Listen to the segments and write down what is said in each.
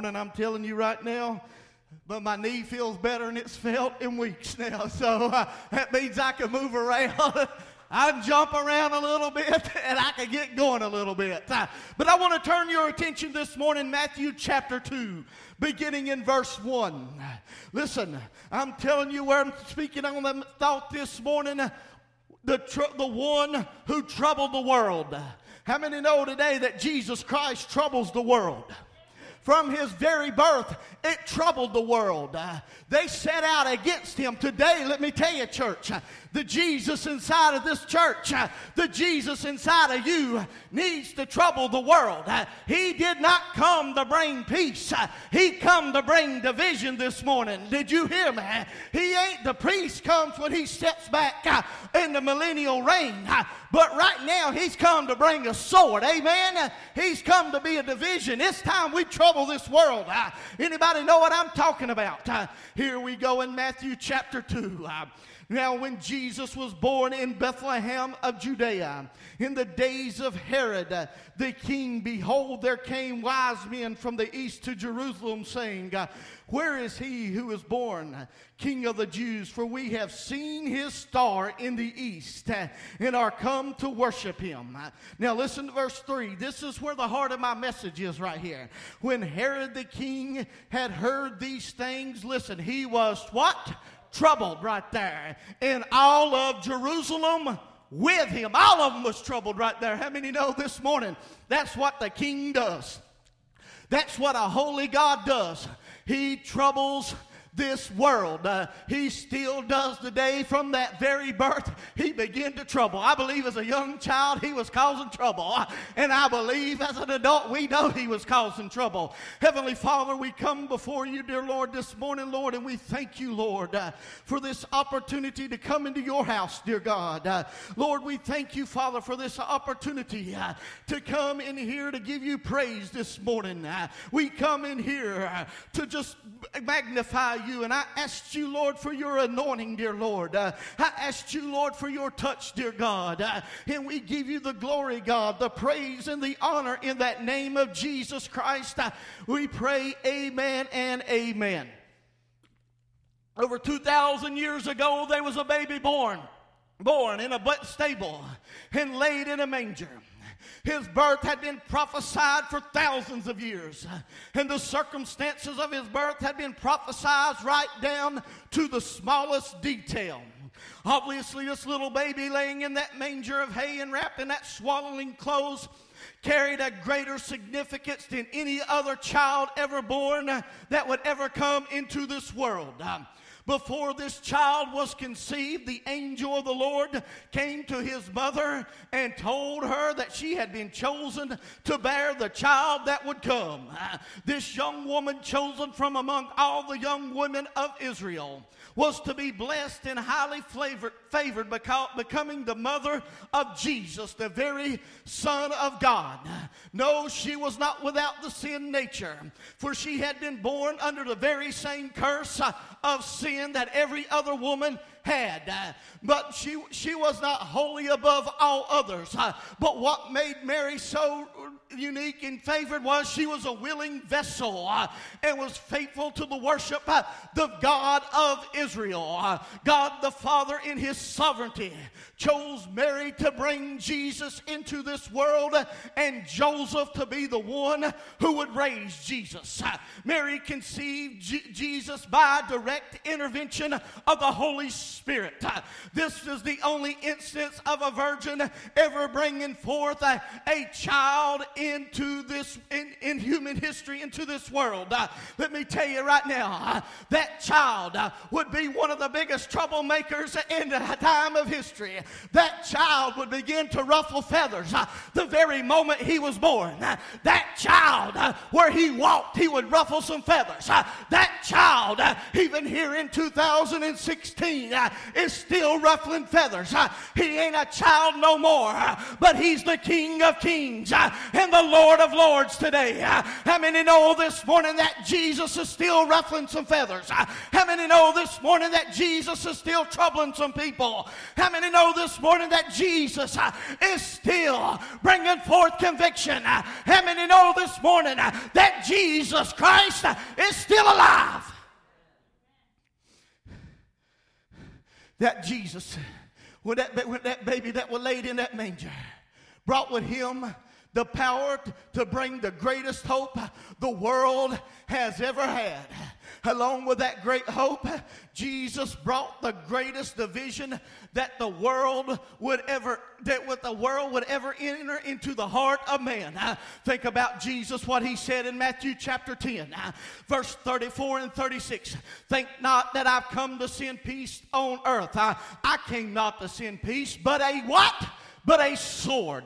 morning, I'm telling you right now, but my knee feels better and it's felt in weeks now, so that means I can move around. I can jump around a little bit, and I can get going a little bit. But I want to turn your attention this morning, Matthew chapter 2, beginning in verse 1. Listen, I'm telling you where I'm speaking on the thought this morning, the one who troubled the world. How many know today that Jesus Christ troubles the world? From his very birth, it troubled the world. They set out against him. Today, let me tell you, church, the Jesus inside of this church, the Jesus inside of you needs to trouble the world. He did not come to bring peace. He come to bring division this morning. Did you hear me? He ain't the priest comes when he steps back in the millennial reign. But right now, he's come to bring a sword. Amen? He's come to be a division. It's time we trouble this world. Anybody know what I'm talking about? Here we go in Matthew chapter 2. Now when Jesus was born in Bethlehem of Judea, in the days of Herod the king, behold, there came wise men from the east to Jerusalem, saying, where is he who is born King of the Jews? For we have seen his star in the east and are come to worship him. Now listen to verse 3. This is where the heart of my message is right here. When Herod the king had heard these things, listen, he was what? Troubled right there. And all of Jerusalem with him. All of them was troubled right there. How many know this morning? That's what the king does. That's what a holy God does. He troubles this world. He still does today. From that very birth, he began to trouble. I believe as a young child, he was causing trouble. And I believe as an adult, we know he was causing trouble. Heavenly Father, we come before you, dear Lord, this morning, Lord, and we thank you, Lord, for this opportunity to come into your house, dear God. Lord, we thank you, Father, for this opportunity to come in here to give you praise this morning. We come in here to just magnify you. And I asked you, Lord, for your anointing, dear Lord. I asked you, Lord, for your touch, dear God. And we give you the glory, God, the praise and the honor in that name of Jesus Christ. We pray, amen and amen. Over 2,000 years ago, there was a baby born in a stable and laid in a manger. His birth had been prophesied for thousands of years, and the circumstances of his birth had been prophesied right down to the smallest detail. Obviously, this little baby laying in that manger of hay and wrapped in that swaddling clothes carried a greater significance than any other child ever born that would ever come into this world. Before this child was conceived, the angel of the Lord came to his mother and told her that she had been chosen to bear the child that would come. This young woman, chosen from among all the young women of Israel, was to be blessed and highly favored, becoming the mother of Jesus, the very Son of God. No, she was not without the sin nature, for she had been born under the very same curse of sin that every other woman had. But she was not holy above all others. But what made Mary so unique and favored was she was a willing vessel and was faithful to the worship of the God of Israel. God the Father in his sovereignty chose Mary to bring Jesus into this world and Joseph to be the one who would raise Jesus. Mary conceived Jesus by direct intervention of the Holy Spirit. This is the only instance of a virgin ever bringing forth a child in human history, into this world. Let me tell you right now, that child would be one of the biggest troublemakers in the time of history. That child would begin to ruffle feathers the very moment he was born. That child, where he walked, he would ruffle some feathers. That child, even here in 2016, is still ruffling feathers. He ain't a child no more, but he's the King of Kings and the Lord of Lords today. How many know this morning that Jesus is still ruffling some feathers? How many know this morning that Jesus is still troubling some people? How many know this morning that Jesus is still bringing forth conviction? How many know this morning that Jesus Christ is still alive? That Jesus, when that baby that was laid in that manger, brought with him the power to bring the greatest hope the world has ever had. Along with that great hope, Jesus brought the greatest division that the world would ever enter into the heart of man. Think about Jesus, what he said in Matthew chapter 10, verse 34 and 36. Think not that I've come to send peace on earth. I came not to send peace, but a what? But a sword,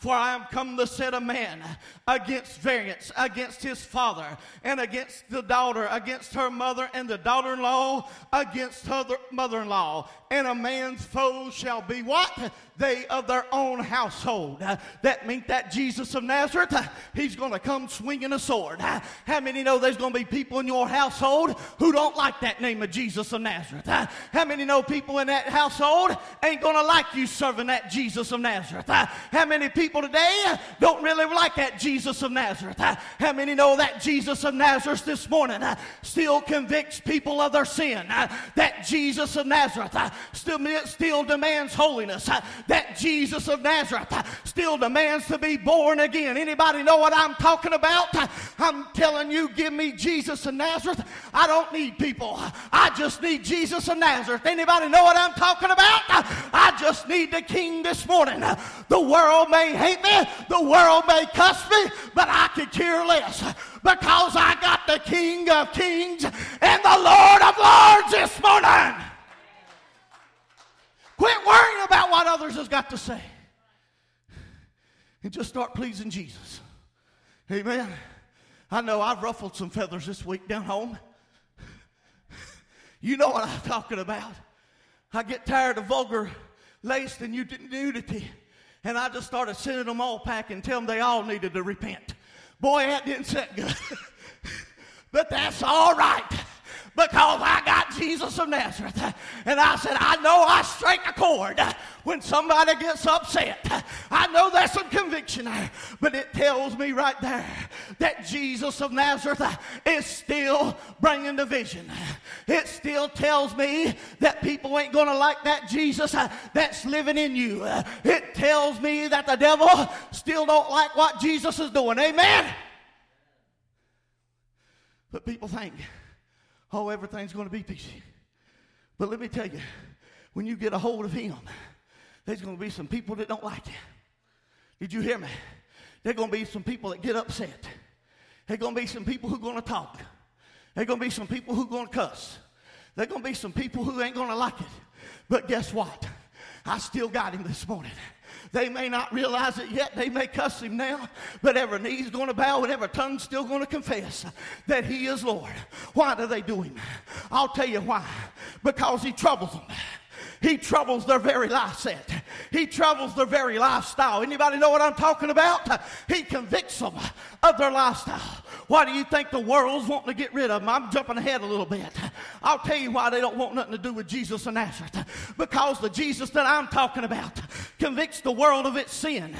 for I am come to set a man against variance, against his father, and against the daughter, against her mother, and the daughter-in-law against her mother-in-law. And a man's foes shall be what? They of their own household. That means that Jesus of Nazareth, he's going to come swinging a sword. How many know there's going to be people in your household who don't like that name of Jesus of Nazareth? How many know people in that household ain't going to like you serving that Jesus of Nazareth? How many people today don't really like that Jesus of Nazareth? How many know that Jesus of Nazareth this morning still convicts people of their sin? That Jesus of Nazareth still demands holiness. That Jesus of Nazareth still demands to be born again. Anybody know what I'm talking about? I'm telling you, give me Jesus of Nazareth. I don't need people. I just need Jesus of Nazareth. Anybody know what I'm talking about? I just need the King this morning. The world may hate me. The world may cuss me. But I could care less, because I got the King of Kings and the Lord of Lords this morning. Quit worrying about what others has got to say and just start pleasing Jesus. Amen. I know I've ruffled some feathers this week down home. You know what I'm talking about. I get tired of vulgar laced and nudity, and I just started sending them all packing and telling them they all needed to repent. Boy, that didn't set good. But that's all right, because I got Jesus of Nazareth. And I said, I know I strike a chord when somebody gets upset. I know there's some conviction there, but it tells me right there that Jesus of Nazareth is still bringing division. It still tells me that people ain't going to like that Jesus that's living in you. It tells me that the devil still don't like what Jesus is doing. Amen? But people think, oh, everything's going to be peachy. But let me tell you, when you get a hold of him, there's going to be some people that don't like you. Did you hear me? There's going to be some people that get upset. There's going to be some people who are going to talk. There's going to be some people who are going to cuss. There's going to be some people who ain't going to like it. But guess what? I still got him this morning. They may not realize it yet. They may cuss him now. But every knee's going to bow and every tongue's still going to confess that he is Lord. Why do they do him? I'll tell you why. Because he troubles them. He troubles their very life set. He troubles their very lifestyle. Anybody know what I'm talking about? He convicts them of their lifestyle. Why do you think the world's wanting to get rid of them? I'm jumping ahead a little bit. I'll tell you why they don't want nothing to do with Jesus of Nazareth. Because the Jesus that I'm talking about convicts the world of its sin.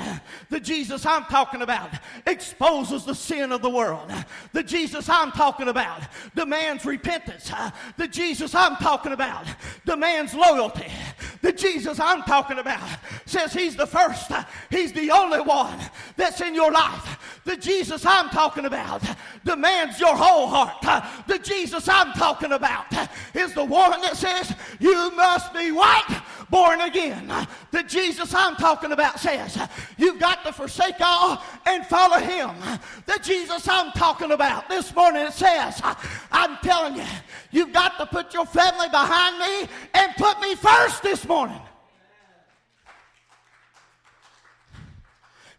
The Jesus I'm talking about exposes the sin of the world. The Jesus I'm talking about demands repentance. The Jesus I'm talking about demands loyalty. The Jesus I'm talking about says he's the first, he's the only one that's in your life. The Jesus I'm talking about demands your whole heart. The Jesus I'm talking about is the one that says you must be what? Born again. The Jesus I'm talking about says you've got to forsake all and follow him. The Jesus I'm talking about this morning, it says, I'm telling you, you've got to put your family behind me and put me first this morning.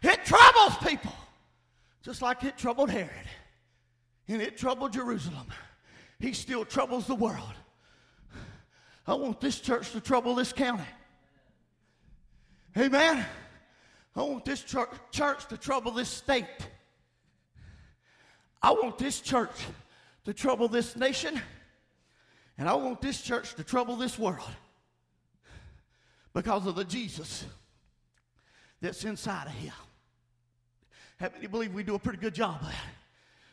It troubles people, just like it troubled Herod, and it troubled Jerusalem. He still troubles the world. I want this church to trouble this county. Amen. I want this church to trouble this state. I want this church to trouble this nation. And I want this church to trouble this world because of the Jesus that's inside of here. How many believe we do a pretty good job of that?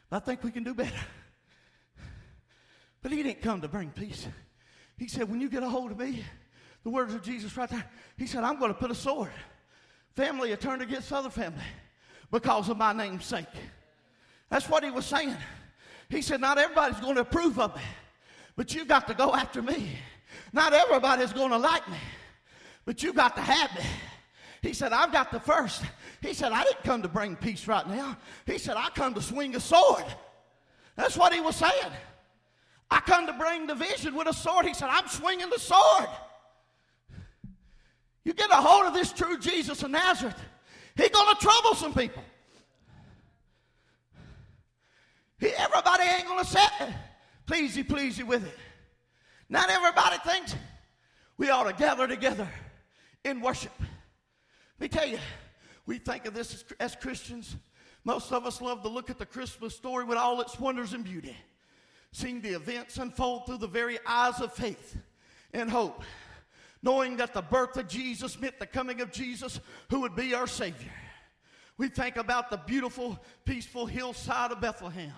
But I think we can do better. But he didn't come to bring peace. He said, when you get a hold of me, the words of Jesus right there, he said, I'm going to put a sword. Family will turn against other family because of my name's sake. That's what he was saying. He said, not everybody's going to approve of me, but you got to go after me. Not everybody's going to like me, but you got to have me. He said, I've got the first. He said, I didn't come to bring peace right now. He said, I come to swing a sword. That's what he was saying. I come to bring division with a sword. He said, I'm swinging the sword. You get a hold of this true Jesus of Nazareth, he's going to trouble some people. Everybody ain't going to sit pleasy with it. Not everybody thinks we ought to gather together in worship. Let me tell you, we think of this as Christians. Most of us love to look at the Christmas story with all its wonders and beauty, seeing the events unfold through the very eyes of faith and hope, knowing that the birth of Jesus meant the coming of Jesus, who would be our Savior. We think about the beautiful, peaceful hillside of Bethlehem,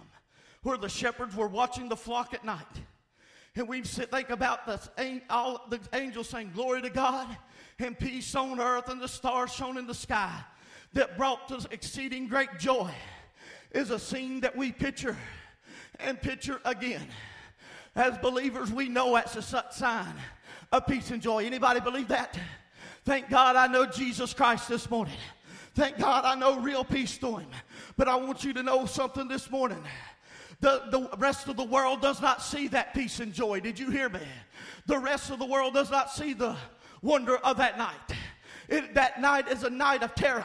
where the shepherds were watching the flock at night. And we think about all the angels saying, glory to God and peace on earth, and the stars shone in the sky that brought to exceeding great joy, is a scene that we picture and picture again. As believers, we know that's a sign of peace and joy. Anybody believe that? Thank God I know Jesus Christ this morning. Thank God I know real peace to him. But I want you to know something this morning. The rest of the world does not see that peace and joy. Did you hear me? The rest of the world does not see the wonder of that night. That night is a night of terror.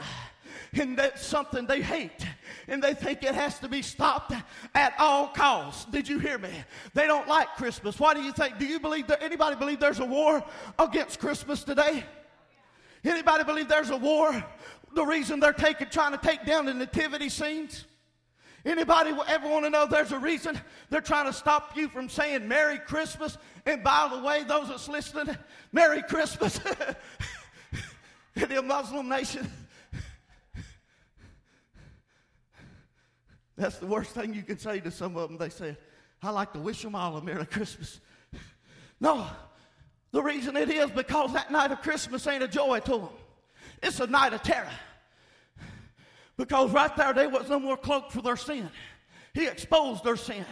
And that's something they hate. And they think it has to be stopped at all costs. Did you hear me? They don't like Christmas. Why do you think? Do you believe anybody believe there's a war against Christmas today? Anybody believe there's a war? The reason they're trying to take down the nativity scenes? Anybody will ever want to know there's a reason they're trying to stop you from saying Merry Christmas? And by the way, those that's listening, Merry Christmas in the Muslim nation. That's the worst thing you can say to some of them. They said, I like to wish them all a Merry Christmas. No, the reason it is because that night of Christmas ain't a joy to them. It's a night of terror. Because right there, there was no more cloak for their sin. He exposed their sin.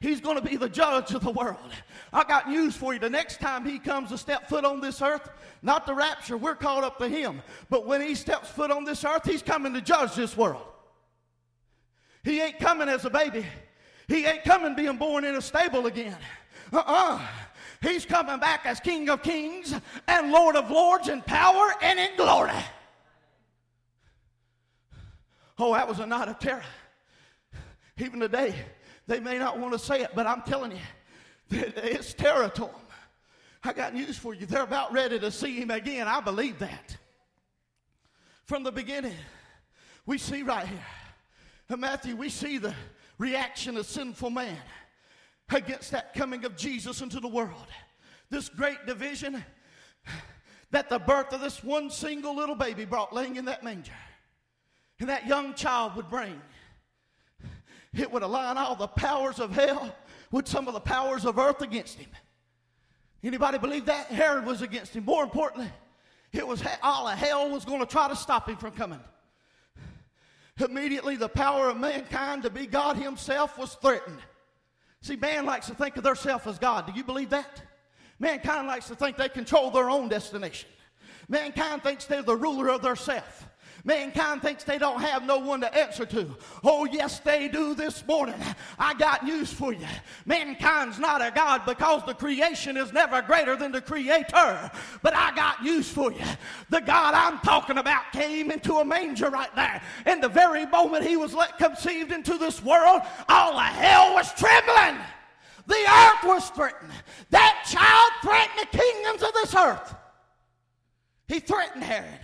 He's going to be the judge of the world. I got news for you. The next time he comes to step foot on this earth, not the rapture, we're caught up to him. But when he steps foot on this earth, he's coming to judge this world. He ain't coming as a baby. He ain't coming being born in a stable again. He's coming back as King of Kings and Lord of Lords in power and in glory. Oh, that was a night of terror. Even today, they may not want to say it, but I'm telling you, it's terror to them. I got news for you. They're about ready to see him again. I believe that. From the beginning, we see right here. In Matthew, we see the reaction of sinful man against that coming of Jesus into the world. This great division that the birth of this one single little baby brought, laying in that manger, and that young child would bring. It would align all the powers of hell with some of the powers of earth against him. Anybody believe that? Herod was against him. More importantly, it was all of hell was going to try to stop him from coming. Immediately, the power of mankind to be God himself was threatened. See, man likes to think of theirself as God. Do you believe that? Mankind likes to think they control their own destination. Mankind thinks they're the ruler of theirself. Mankind thinks they don't have no one to answer to. Oh, yes, they do this morning. I got news for you. Mankind's not a God because the creation is never greater than the Creator. But I got news for you. The God I'm talking about came into a manger right there. And the very moment he was conceived into this world, all of hell was trembling. The earth was threatened. That child threatened the kingdoms of this earth. He threatened Herod.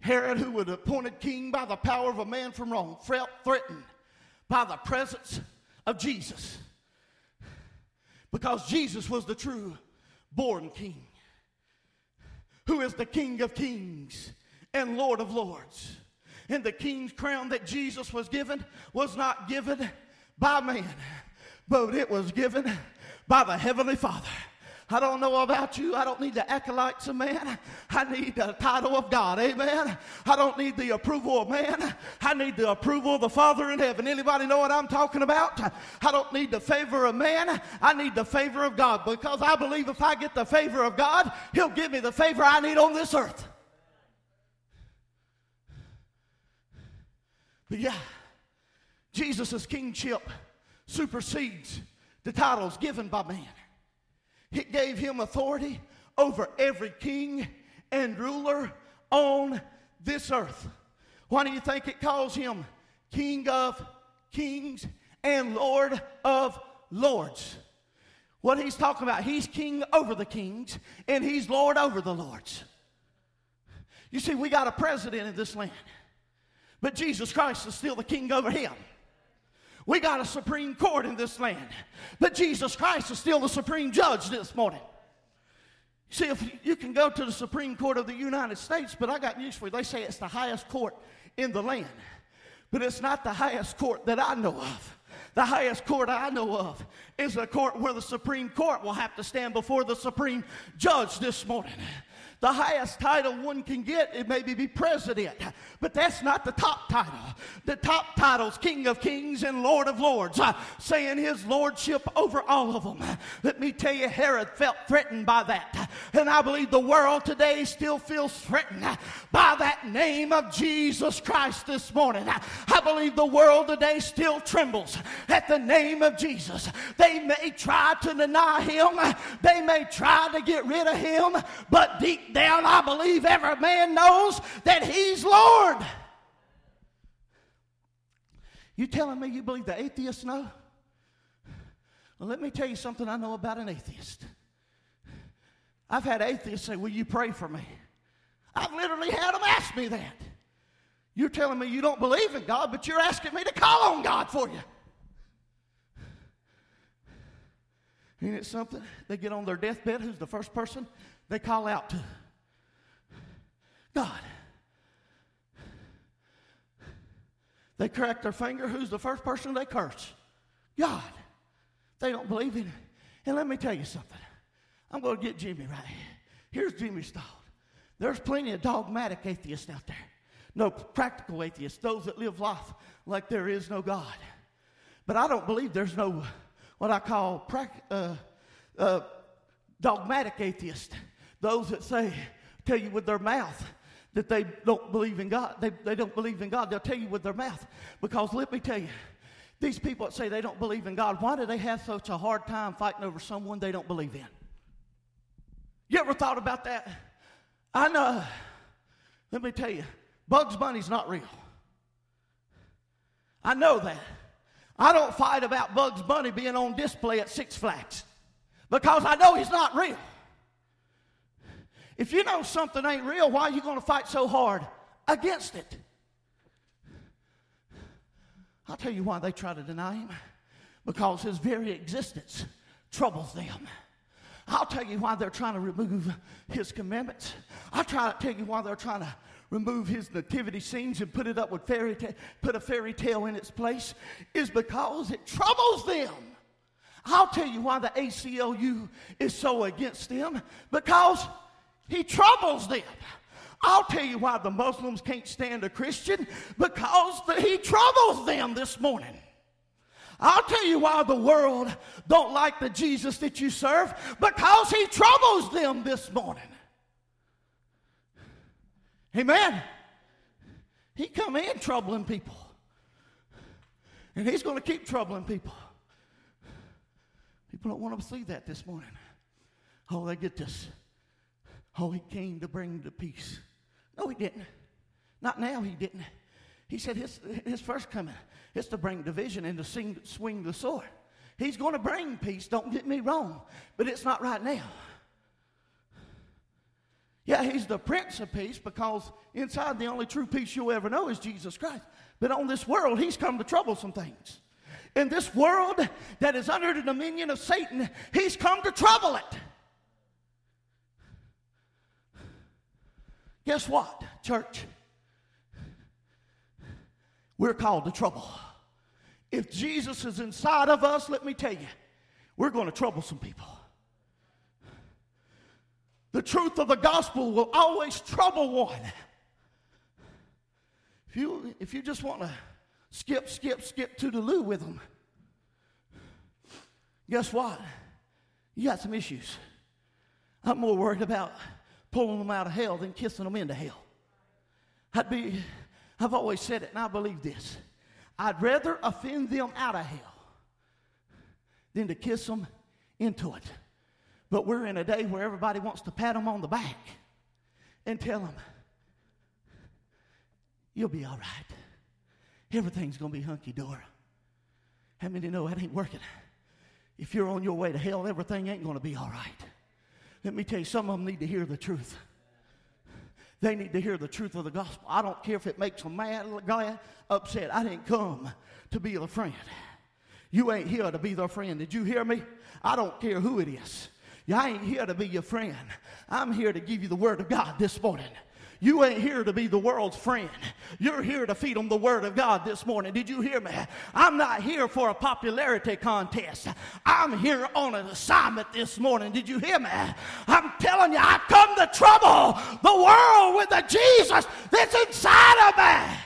Herod, who was appointed king by the power of a man from Rome, felt threatened by the presence of Jesus, because Jesus was the true born king, who is the King of Kings and Lord of Lords. And the king's crown that Jesus was given was not given by man, but it was given by the Heavenly Father. I don't know about you. I don't need the acolytes of man. I need the title of God. Amen. I don't need the approval of man. I need the approval of the Father in heaven. Anybody know what I'm talking about? I don't need the favor of man. I need the favor of God, because I believe if I get the favor of God, he'll give me the favor I need on this earth. But yeah, Jesus' kingship supersedes the titles given by man. It gave him authority over every king and ruler on this earth. Why do you think it calls him King of Kings and Lord of Lords? What he's talking about, he's king over the kings and he's Lord over the lords. You see, we got a president in this land, but Jesus Christ is still the king over him. We got a Supreme Court in this land, but Jesus Christ is still the Supreme Judge this morning. See, if you can go to the Supreme Court of the United States, but I got news for you. They say it's the highest court in the land, but it's not the highest court that I know of. The highest court I know of is a court where the Supreme Court will have to stand before the Supreme Judge this morning. The highest title one can get, it may be president, but that's not the top title. The top title's King of Kings and Lord of Lords, saying his lordship over all of them. Let me tell you, Herod felt threatened by that, and I believe the world today still feels threatened by that name of Jesus Christ this morning. I believe the world today still trembles at the name of Jesus. They may try to deny him, they may try to get rid of him, but deep down, I believe every man knows that he's Lord. You telling me you believe the atheists know? Well, let me tell you something I know about an atheist. I've had atheists say, "Will you pray for me?" I've literally had them ask me that. You're telling me you don't believe in God, but you're asking me to call on God for you. Ain't it something? They get on their deathbed, who's the first person they call out to? God. They crack their finger, who's the first person they curse? God. They don't believe in it. And let me tell you something. I'm going to get Jimmy right here. Here's Jimmy's thought. There's plenty of dogmatic atheists out there. No, practical atheists, those that live life like there is no God. But I don't believe there's no what I call dogmatic atheists. Those that say, tell you with their mouth that they don't believe in God. They don't believe in God. They'll tell you with their mouth. Because let me tell you, these people that say they don't believe in God, why do they have such a hard time fighting over someone they don't believe in? You ever thought about that? I know. Let me tell you, Bugs Bunny's not real. I know that. I don't fight about Bugs Bunny being on display at Six Flags, because I know he's not real. If you know something ain't real, why are you going to fight so hard against it? I'll tell you why they try to deny him. Because his very existence troubles them. I'll tell you why they're trying to remove his commandments. I'll try to tell you why they're trying to remove his nativity scenes and put it up with put a fairy tale in its place, is because it troubles them. I'll tell you why the ACLU is so against them, because he troubles them. I'll tell you why the Muslims can't stand a Christian, because he troubles them this morning. I'll tell you why the world don't like the Jesus that you serve, because he troubles them this morning. Amen. He come in troubling people, and he's going to keep troubling people. People don't want to see that this morning. Oh, they get this. Oh, he came to bring the peace. No, he didn't. Not now, he didn't. He said his first coming is to bring division and to swing the sword. He's going to bring peace, don't get me wrong, but it's not right now. Yeah, he's the Prince of Peace, because inside the only true peace you'll ever know is Jesus Christ. But on this world, he's come to trouble some things. In this world that is under the dominion of Satan, he's come to trouble it. Guess what, church? We're called to trouble. If Jesus is inside of us, let me tell you, we're going to trouble some people. The truth of the gospel will always trouble one. If you just want to skip to the loo with them, guess what? You got some issues. I'm more worried about pulling them out of hell than kissing them into hell. I've always said it, and I believe this. I'd rather offend them out of hell than to kiss them into it. But we're in a day where everybody wants to pat them on the back and tell them, you'll be all right. Everything's going to be hunky-dory. How many know that ain't working? If you're on your way to hell, everything ain't going to be all right. Let me tell you, some of them need to hear the truth. They need to hear the truth of the gospel. I don't care if it makes them mad, glad, upset. I didn't come to be a friend. You ain't here to be their friend. Did you hear me? I don't care who it is. I ain't here to be your friend. I'm here to give you the word of God this morning. You ain't here to be the world's friend. You're here to feed them the word of God this morning. Did you hear me? I'm not here for a popularity contest. I'm here on an assignment this morning. Did you hear me? I'm telling you, I come to trouble the world with the Jesus that's inside of me.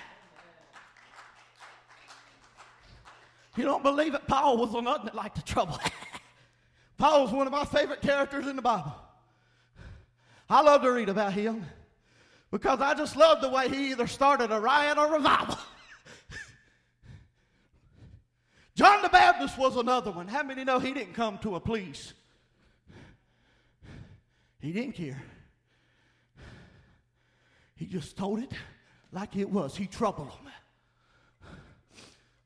You don't believe it? Paul was nothing that liked the trouble. Paul was one of my favorite characters in the Bible. I love to read about him, because I just love the way he either started a riot or revival. John the Baptist was another one. How many know he didn't come to a please? He didn't care. He just told it like it was. He troubled them.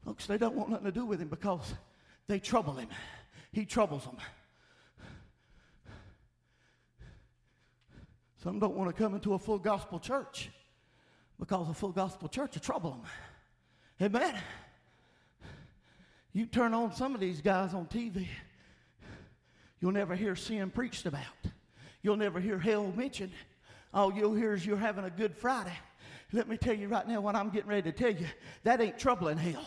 Folks, they don't want nothing to do with him because they trouble him. He troubles them. Some don't want to come into a full gospel church because a full gospel church will trouble them. Amen? You turn on some of these guys on TV, you'll never hear sin preached about. You'll never hear hell mentioned. All you'll hear is you're having a good Friday. Let me tell you right now what I'm getting ready to tell you. That ain't troubling hell.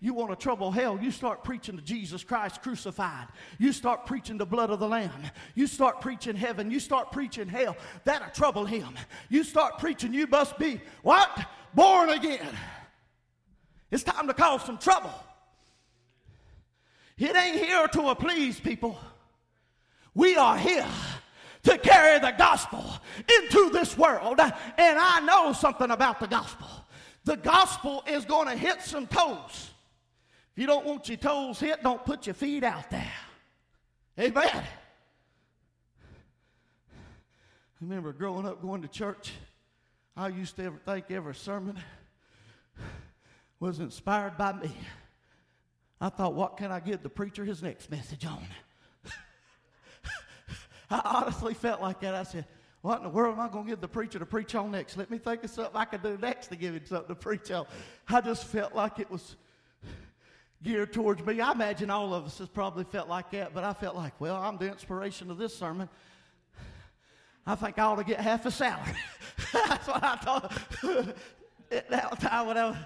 You want to trouble hell, you start preaching to Jesus Christ crucified. You start preaching the blood of the Lamb. You start preaching heaven. You start preaching hell. That'll trouble him. You start preaching you must be, what? Born again. It's time to cause some trouble. It ain't here to please people. We are here to carry the gospel into this world. And I know something about the gospel. The gospel is going to hit some toes. If you don't want your toes hit, don't put your feet out there. Amen. I remember growing up going to church. I used to think every sermon was inspired by me. I thought, what can I give the preacher his next message on? I honestly felt like that. I said, what in the world am I going to give the preacher to preach on next? Let me think of something I could do next to give him something to preach on. I just felt like it was geared towards me. I imagine all of us has probably felt like that, but I felt like, well, I'm the inspiration of this sermon. I think I ought to get half a salary. That's what I thought at that time when I was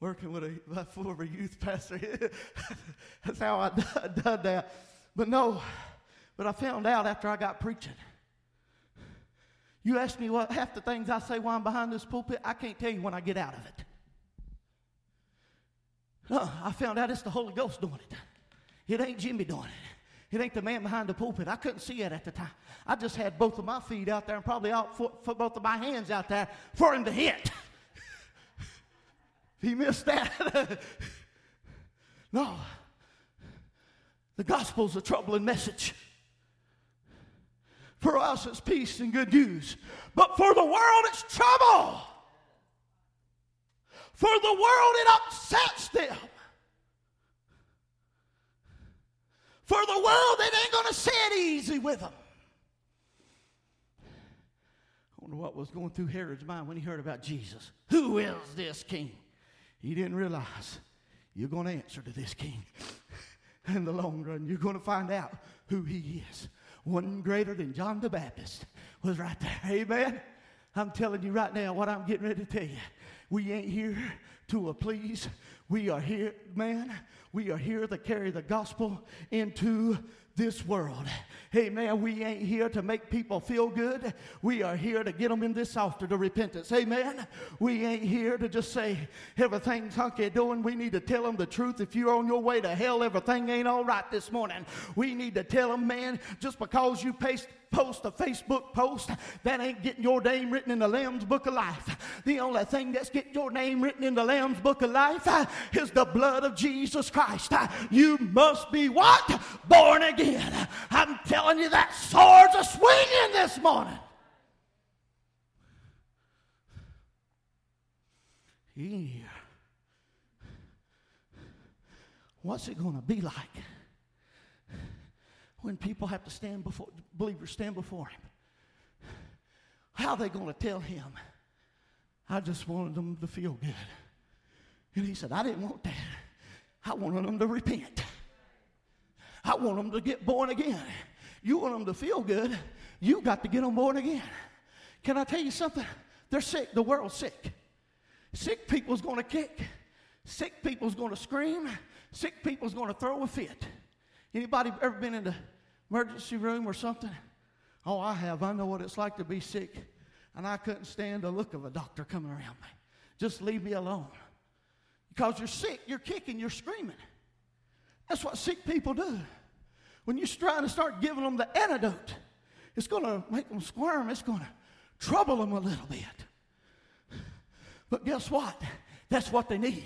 working with my former youth pastor. That's how I done that. But I found out after I got preaching. You ask me what half the things I say while I'm behind this pulpit, I can't tell you when I get out of it. No, I found out it's the Holy Ghost doing it. It ain't Jimmy doing it. It ain't the man behind the pulpit. I couldn't see it at the time. I just had both of my feet out there and probably all for both of my hands out there for him to hit. If he missed that. No. The gospel's a troubling message. For us, it's peace and good news. But for the world, it's trouble. For the world, it upsets them. For the world, it ain't going to say it easy with them. I wonder what was going through Herod's mind when he heard about Jesus. Who is this king? He didn't realize you're going to answer to this king. In the long run, you're going to find out who he is. One greater than John the Baptist was right there. Amen? I'm telling you right now what I'm getting ready to tell you. We ain't here to please. We are here, man. We are here to carry the gospel into this world. Hey, man, we ain't here to make people feel good. We are here to get them in this altar to repentance. Amen. We ain't here to just say everything's hunky-dory. We need to tell them the truth. If you're on your way to hell, everything ain't all right this morning. We need to tell them, man, just because you post a Facebook post, that ain't getting your name written in the Lamb's Book of Life. The only thing that's getting your name written in the Lamb's Book of Life is the blood of Jesus Christ. You must be what? Born again. I'm telling you, that sword's a swinging this morning. Yeah. What's it going to be like when people have to stand before, believers stand before him? How are they going to tell him, I just wanted them to feel good? And he said, I didn't want that. I wanted them to repent. I want them to get born again. You want them to feel good. You got to get them born again. Can I tell you something? They're sick. The world's sick. Sick people's going to kick. Sick people's going to scream. Sick people's going to throw a fit. Anybody ever been in the emergency room or something? Oh, I have. I know what it's like to be sick. And I couldn't stand the look of a doctor coming around me. Just leave me alone. Because you're sick. You're kicking. You're screaming. That's what sick people do. When you try to start giving them the antidote, it's going to make them squirm. It's going to trouble them a little bit. But guess what? That's what they need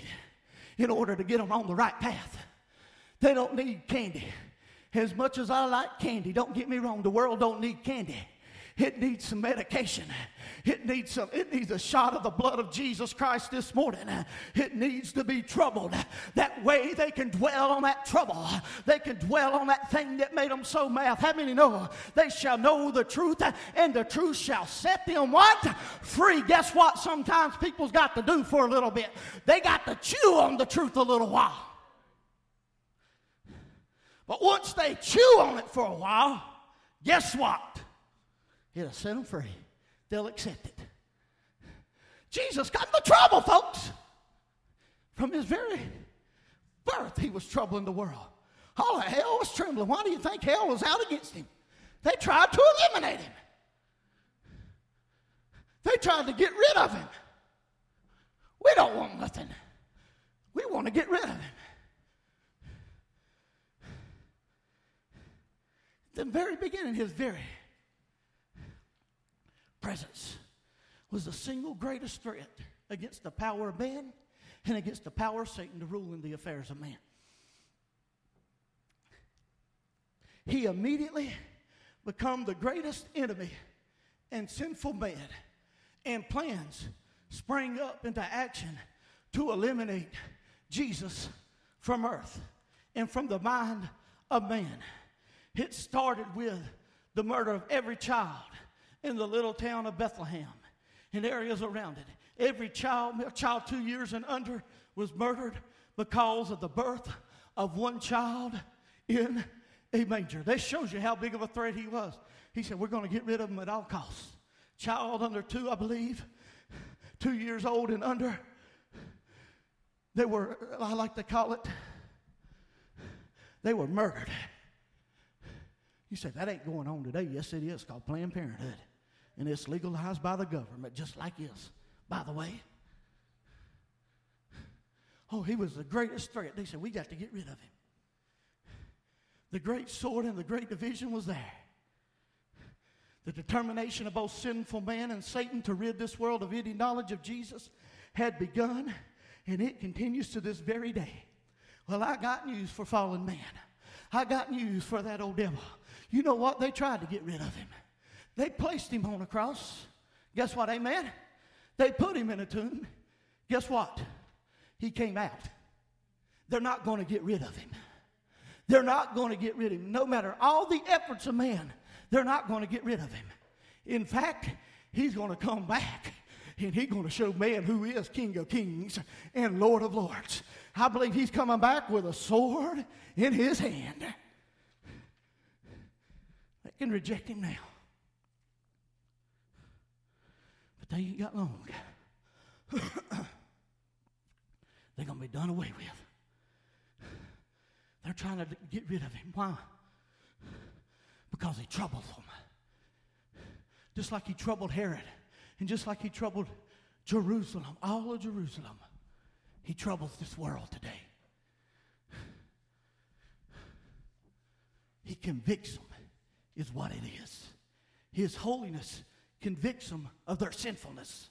in order to get them on the right path. They don't need candy. As much as I like candy, don't get me wrong, the world don't need candy. It needs some medication. It needs a shot of the blood of Jesus Christ this morning. It needs to be troubled. That way they can dwell on that trouble. They can dwell on that thing that made them so mad. How many know? They shall know the truth, and the truth shall set them what? Free. Guess what? Sometimes people's got to do for a little bit. They got to chew on the truth a little while. But once they chew on it for a while, guess what? It'll set them free. They'll accept it. Jesus got into trouble, folks. From his very birth, he was troubling the world. All of hell was trembling. Why do you think hell was out against him? They tried to eliminate him. They tried to get rid of him. We don't want nothing. We want to get rid of him. At the very beginning, his very presence was the single greatest threat against the power of man and against the power of Satan to rule in the affairs of man. He immediately became the greatest enemy and sinful man, and plans sprang up into action to eliminate Jesus from earth and from the mind of man. It started with the murder of every child in the little town of Bethlehem and areas around it. Every child 2 years and under was murdered because of the birth of one child in a manger. That shows you how big of a threat he was. He said, we're going to get rid of him at all costs. Child under two, I believe, 2 years old and under, they were, I like to call it, they were murdered. You say, that ain't going on today. Yes, it is. It's called Planned Parenthood. And it's legalized by the government, just like this, by the way. Oh, he was the greatest threat. They said, we got to get rid of him. The great sword and the great division was there. The determination of both sinful man and Satan to rid this world of any knowledge of Jesus had begun, and it continues to this very day. Well, I got news for fallen man. I got news for that old devil. You know what? They tried to get rid of him. They placed him on a cross. Guess what? Amen? They put him in a tomb. Guess what? He came out. They're not going to get rid of him. They're not going to get rid of him. No matter all the efforts of man, they're not going to get rid of him. In fact, he's going to come back, and he's going to show man who is King of Kings and Lord of Lords. I believe he's coming back with a sword in his hand. They can reject him now, but they ain't got long. They're going to be done away with. They're trying to get rid of him. Why? Because he troubled them. Just like he troubled Herod, and just like he troubled Jerusalem, all of Jerusalem, he troubles this world today. He convicts them is what it is. His holiness convicts them of their sinfulness.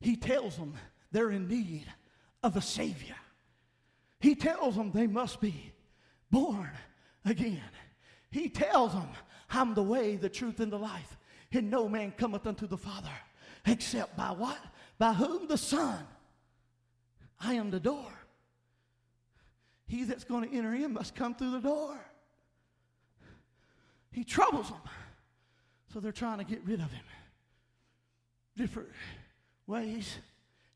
He tells them they're in need of a Savior. He tells them they must be born again. He tells them, I'm the way, the truth, and the life. And no man cometh unto the Father except by what? By whom? The Son. I am the door. He that's going to enter in must come through the door. He troubles them. So they're trying to get rid of him. Different ways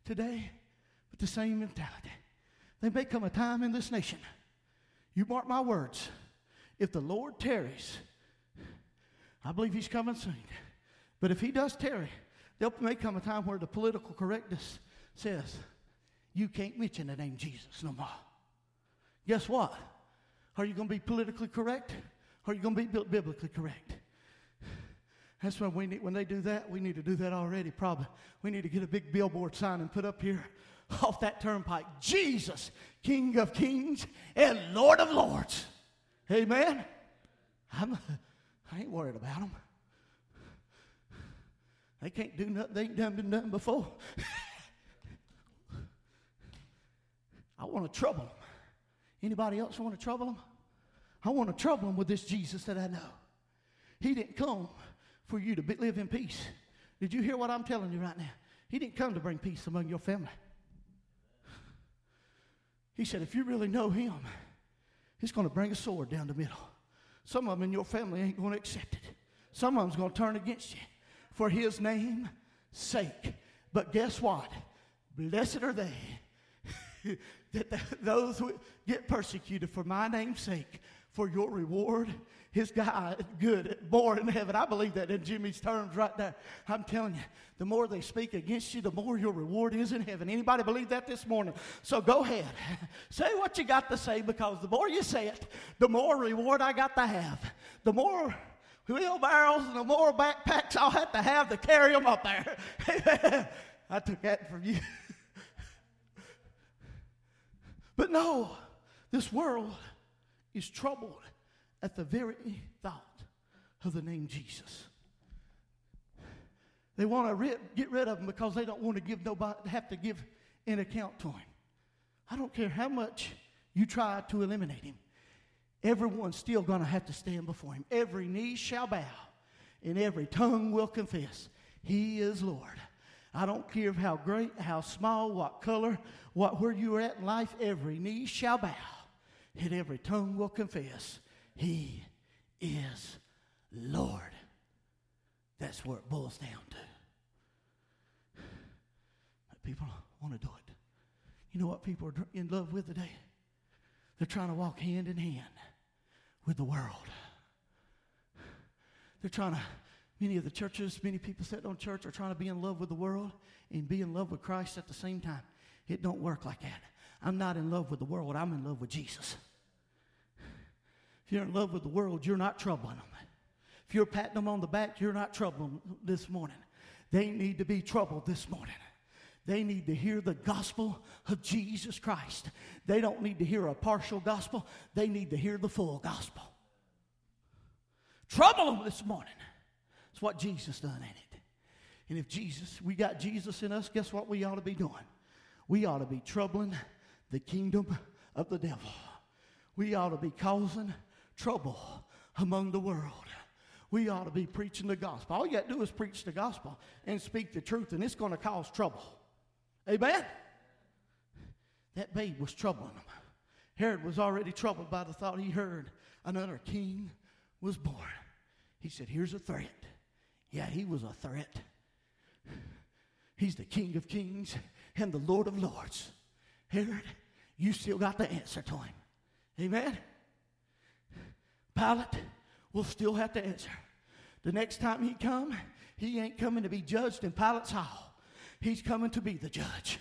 today, but the same mentality. There may come a time in this nation, you mark my words, if the Lord tarries, I believe he's coming soon. But if he does tarry, there may come a time where the political correctness says, you can't mention the name Jesus no more. Guess what? Are you going to be politically correct? Or are you going to be biblically correct? That's when we need, when they do that, we need to do that already probably. We need to get a big billboard sign and put up here off that turnpike, Jesus, King of Kings and Lord of Lords. Amen? I ain't worried about them. They can't do nothing. They ain't been done before. I want to trouble them. Anybody else want to trouble them? I want to trouble them with this Jesus that I know. He didn't come for you to live in peace. Did you hear what I'm telling you right now? He didn't come to bring peace among your family. He said, if you really know him, he's going to bring a sword down the middle. Some of them in your family ain't going to accept it. Some of them's going to turn against you for his name's sake. But guess what? Blessed are they that those who get persecuted for my name's sake, for your reward is good, more in heaven. I believe that in Jimmy's terms right there. I'm telling you, the more they speak against you, the more your reward is in heaven. Anybody believe that this morning? So go ahead. Say what you got to say, because the more you say it, the more reward I got to have. The more wheelbarrows and the more backpacks I'll have to carry them up there. I took that from you. But no, this world is troubled at the very thought of the name Jesus. They want to get rid of him because they don't want to give nobody have to give an account to him. I don't care how much you try to eliminate him. Everyone's still going to have to stand before him. Every knee shall bow and every tongue will confess he is Lord. I don't care how great, how small, what color, where you're at in life, every knee shall bow. And every tongue will confess, he is Lord. That's where it boils down to. But people want to do it. You know what people are in love with today? They're trying to walk hand in hand with the world. They're trying to, many of the churches, many people sitting on church are trying to be in love with the world and be in love with Christ at the same time. It don't work like that. I'm not in love with the world. I'm in love with Jesus. If you're in love with the world, you're not troubling them. If you're patting them on the back, you're not troubling them this morning. They need to be troubled this morning. They need to hear the gospel of Jesus Christ. They don't need to hear a partial gospel. They need to hear the full gospel. Trouble them this morning. It's what Jesus done, ain't it? And if Jesus, we got Jesus in us, guess what we ought to be doing? We ought to be troubling the kingdom of the devil. We ought to be causing trouble among the world. We ought to be preaching the gospel. All you got to do is preach the gospel and speak the truth, and it's going to cause trouble. Amen? That babe was troubling them. Herod was already troubled by the thought he heard another king was born. He said, here's a threat. Yeah, he was a threat. He's the King of Kings and the Lord of Lords. Herod, you still got the answer to him. Amen? Pilate will still have to answer. The next time he come, he ain't coming to be judged in Pilate's hall. He's coming to be the judge.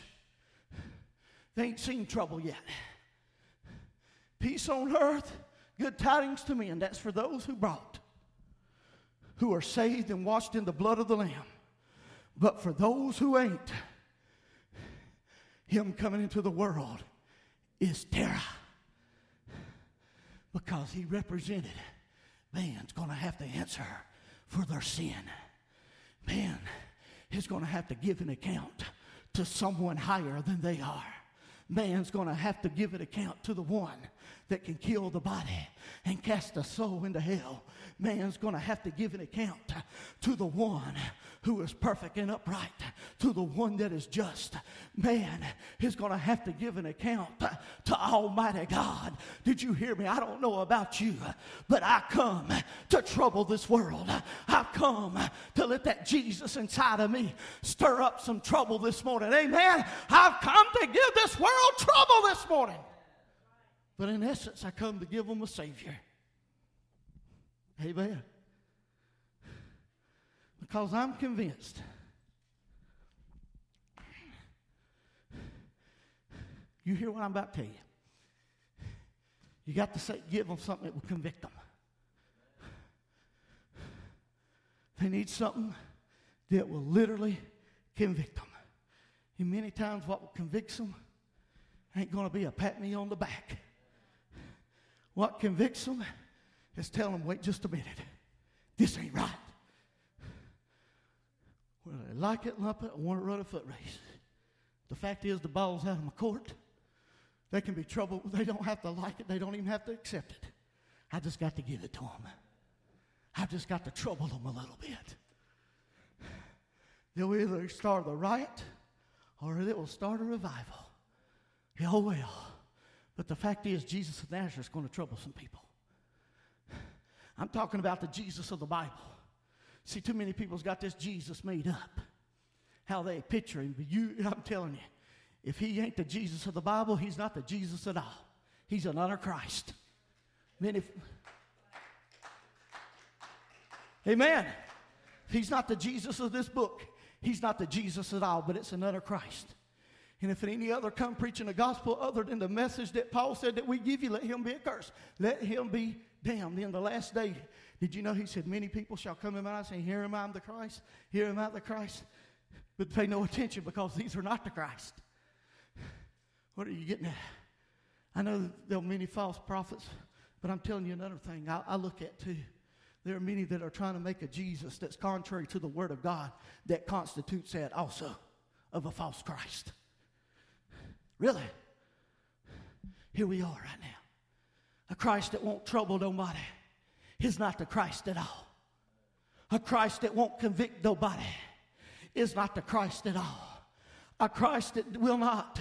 They ain't seen trouble yet. Peace on earth, good tidings to men. That's for those who are saved and washed in the blood of the Lamb. But for those who ain't, him coming into the world is terror. Because he represented, man's going to have to answer for their sin. Man is going to have to give an account to someone higher than they are. Man's going to have to give an account to the one that can kill the body and cast the soul into hell. Man's going to have to give an account to the one who is perfect and upright, to the one that is just. Man is going to have to give an account to Almighty God. Did you hear me? I don't know about you, but I come to trouble this world. I've come to let that Jesus inside of me stir up some trouble this morning. Amen? I've come to give this world trouble this morning. But in essence, I come to give them a Savior. Amen. Because I'm convinced you hear what I'm about to tell you. You got to say, give them something that will convict them. They need something that will literally convict them. And many times what will convict them ain't going to be a pat me on the back. What convicts them is tell them, wait just a minute. This ain't right. Whether they like it, lump it, or want to run a foot race. The fact is the ball's out of my court. They can be trouble. They don't have to like it. They don't even have to accept it. I just got to give it to them. I've just got to trouble them a little bit. They'll either start a riot or it will start a revival. Yeah, oh well. But the fact is, Jesus of Nazareth is going to trouble some people. I'm talking about the Jesus of the Bible. See, too many people's got this Jesus made up. How they picture him. But I'm telling you, if he ain't the Jesus of the Bible, he's not the Jesus at all. He's another Christ. Amen. He's not the Jesus of this book. He's not the Jesus at all, but it's another Christ. And if any other come preaching the gospel other than the message that Paul said that we give you, let him be accursed. Let him be damned. In the last day, did you know he said, many people shall come in my eyes saying, here am I the Christ, here am I the Christ. But pay no attention because these are not the Christ. What are you getting at? I know there are many false prophets, but I'm telling you another thing I look at too. There are many that are trying to make a Jesus that's contrary to the word of God that constitutes that also of a false Christ. Really? Here we are right now. A Christ that won't trouble nobody is not the Christ at all. A Christ that won't convict nobody is not the Christ at all. A Christ that will not,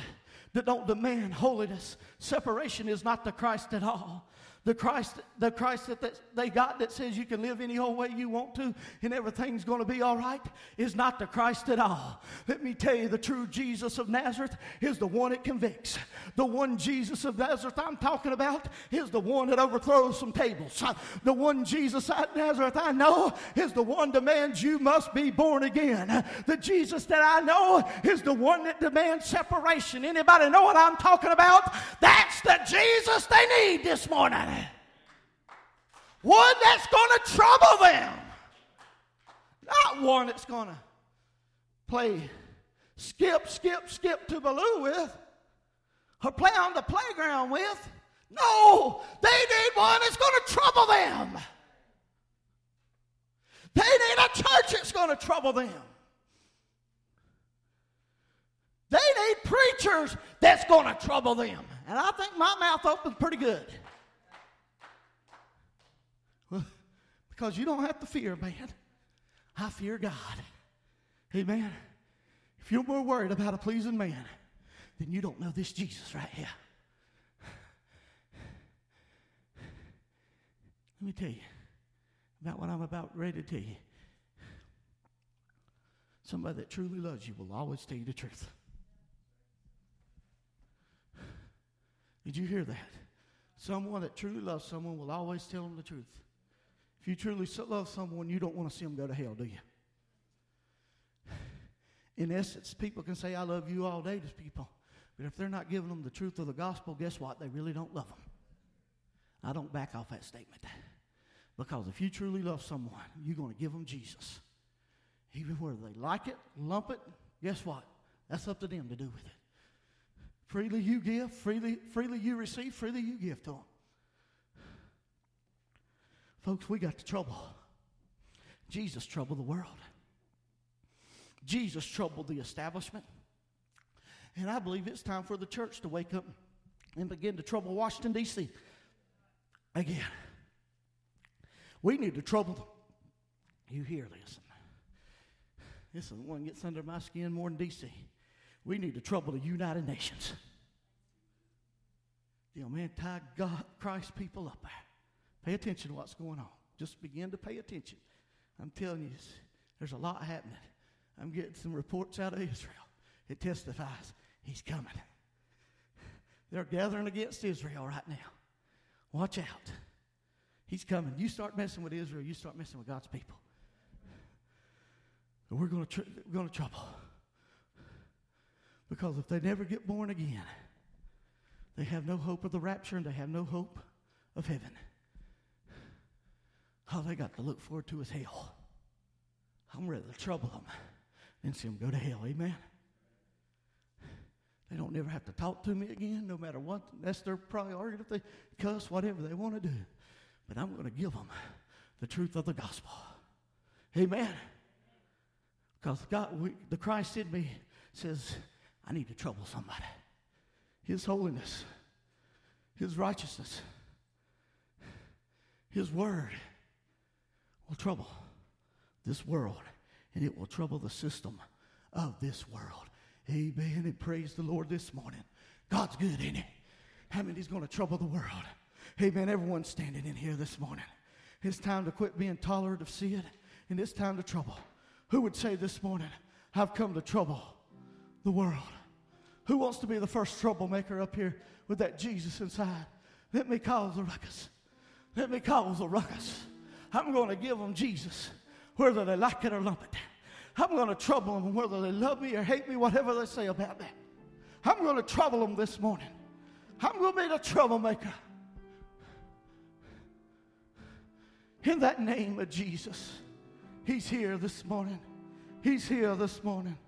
that don't demand holiness, separation is not the Christ at all. The Christ that they got that says you can live any old way you want to and everything's going to be all right is not the Christ at all. Let me tell you, the true Jesus of Nazareth is the one that convicts. The one Jesus of Nazareth I'm talking about is the one that overthrows some tables. The one Jesus of Nazareth I know is the one demands you must be born again. The Jesus that I know is the one that demands separation. Anybody know what I'm talking about? That's the Jesus they need this morning. One that's going to trouble them. Not one that's going to play skip to Baloo with or play on the playground with. No, they need one that's going to trouble them. They need a church that's going to trouble them. They need preachers that's going to trouble them. And I think my mouth opened pretty good. Because you don't have to fear, man. I fear God. Amen. If you're more worried about a pleasing man then you don't know this Jesus right here. Let me tell you about what I'm about ready to tell you. Somebody that truly loves you will always tell you the truth. Did you hear that? Someone that truly loves someone will always tell them the truth. If you truly love someone, you don't want to see them go to hell, do you? In essence, people can say, I love you all day to people. But if they're not giving them the truth of the gospel, guess what? They really don't love them. I don't back off that statement. Because if you truly love someone, you're going to give them Jesus. Even whether they like it, lump it, guess what? That's up to them to do with it. Freely you give, freely you receive, freely you give to them. Folks, we got the trouble. Jesus troubled the world. Jesus troubled the establishment. And I believe it's time for the church to wake up and begin to trouble Washington, D.C. again. We need to trouble them. You hear this. This is the one that gets under my skin more than D.C. We need to trouble the United Nations. The anti-Christ people up there. Pay attention to what's going on. Just begin to pay attention. I'm telling you, there's a lot happening. I'm getting some reports out of Israel. It testifies he's coming. They're gathering against Israel right now. Watch out. He's coming. You start messing with Israel, you start messing with God's people. And we're going to trouble. Because if they never get born again, they have no hope of the rapture and they have no hope of heaven. All they got to look forward to is hell. I'm ready to trouble them and see them go to hell. Amen? They don't never have to talk to me again, no matter what. That's their priority. If they cuss, whatever they want to do. But I'm going to give them the truth of the gospel. Amen? Because God, the Christ in me says, I need to trouble somebody. His holiness, his righteousness, his word will trouble this world, and it will trouble the system of this world. Amen. And praise the Lord this morning. God's good, ain't he? I mean, he's going to trouble the world. Amen. Everyone's standing in here this morning. It's time to quit being tolerant of sin, and it's time to trouble. Who would say this morning, I've come to trouble the world? Who wants to be the first troublemaker up here with that Jesus inside? Let me cause a ruckus. Let me cause a ruckus. I'm going to give them Jesus, whether they like it or lump it. I'm going to trouble them, whether they love me or hate me, whatever they say about me. I'm going to trouble them this morning. I'm going to be the troublemaker. In that name of Jesus, he's here this morning. He's here this morning.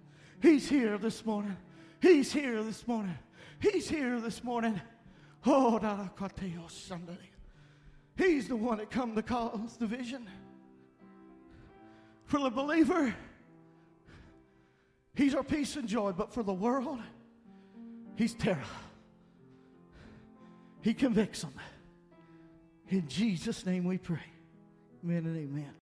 He's here this morning. He's here this morning. He's here this morning. Oh, he's the one that come to cause division. For the believer, he's our peace and joy. But for the world, he's terror. He convicts them. In Jesus' name we pray. Amen and amen.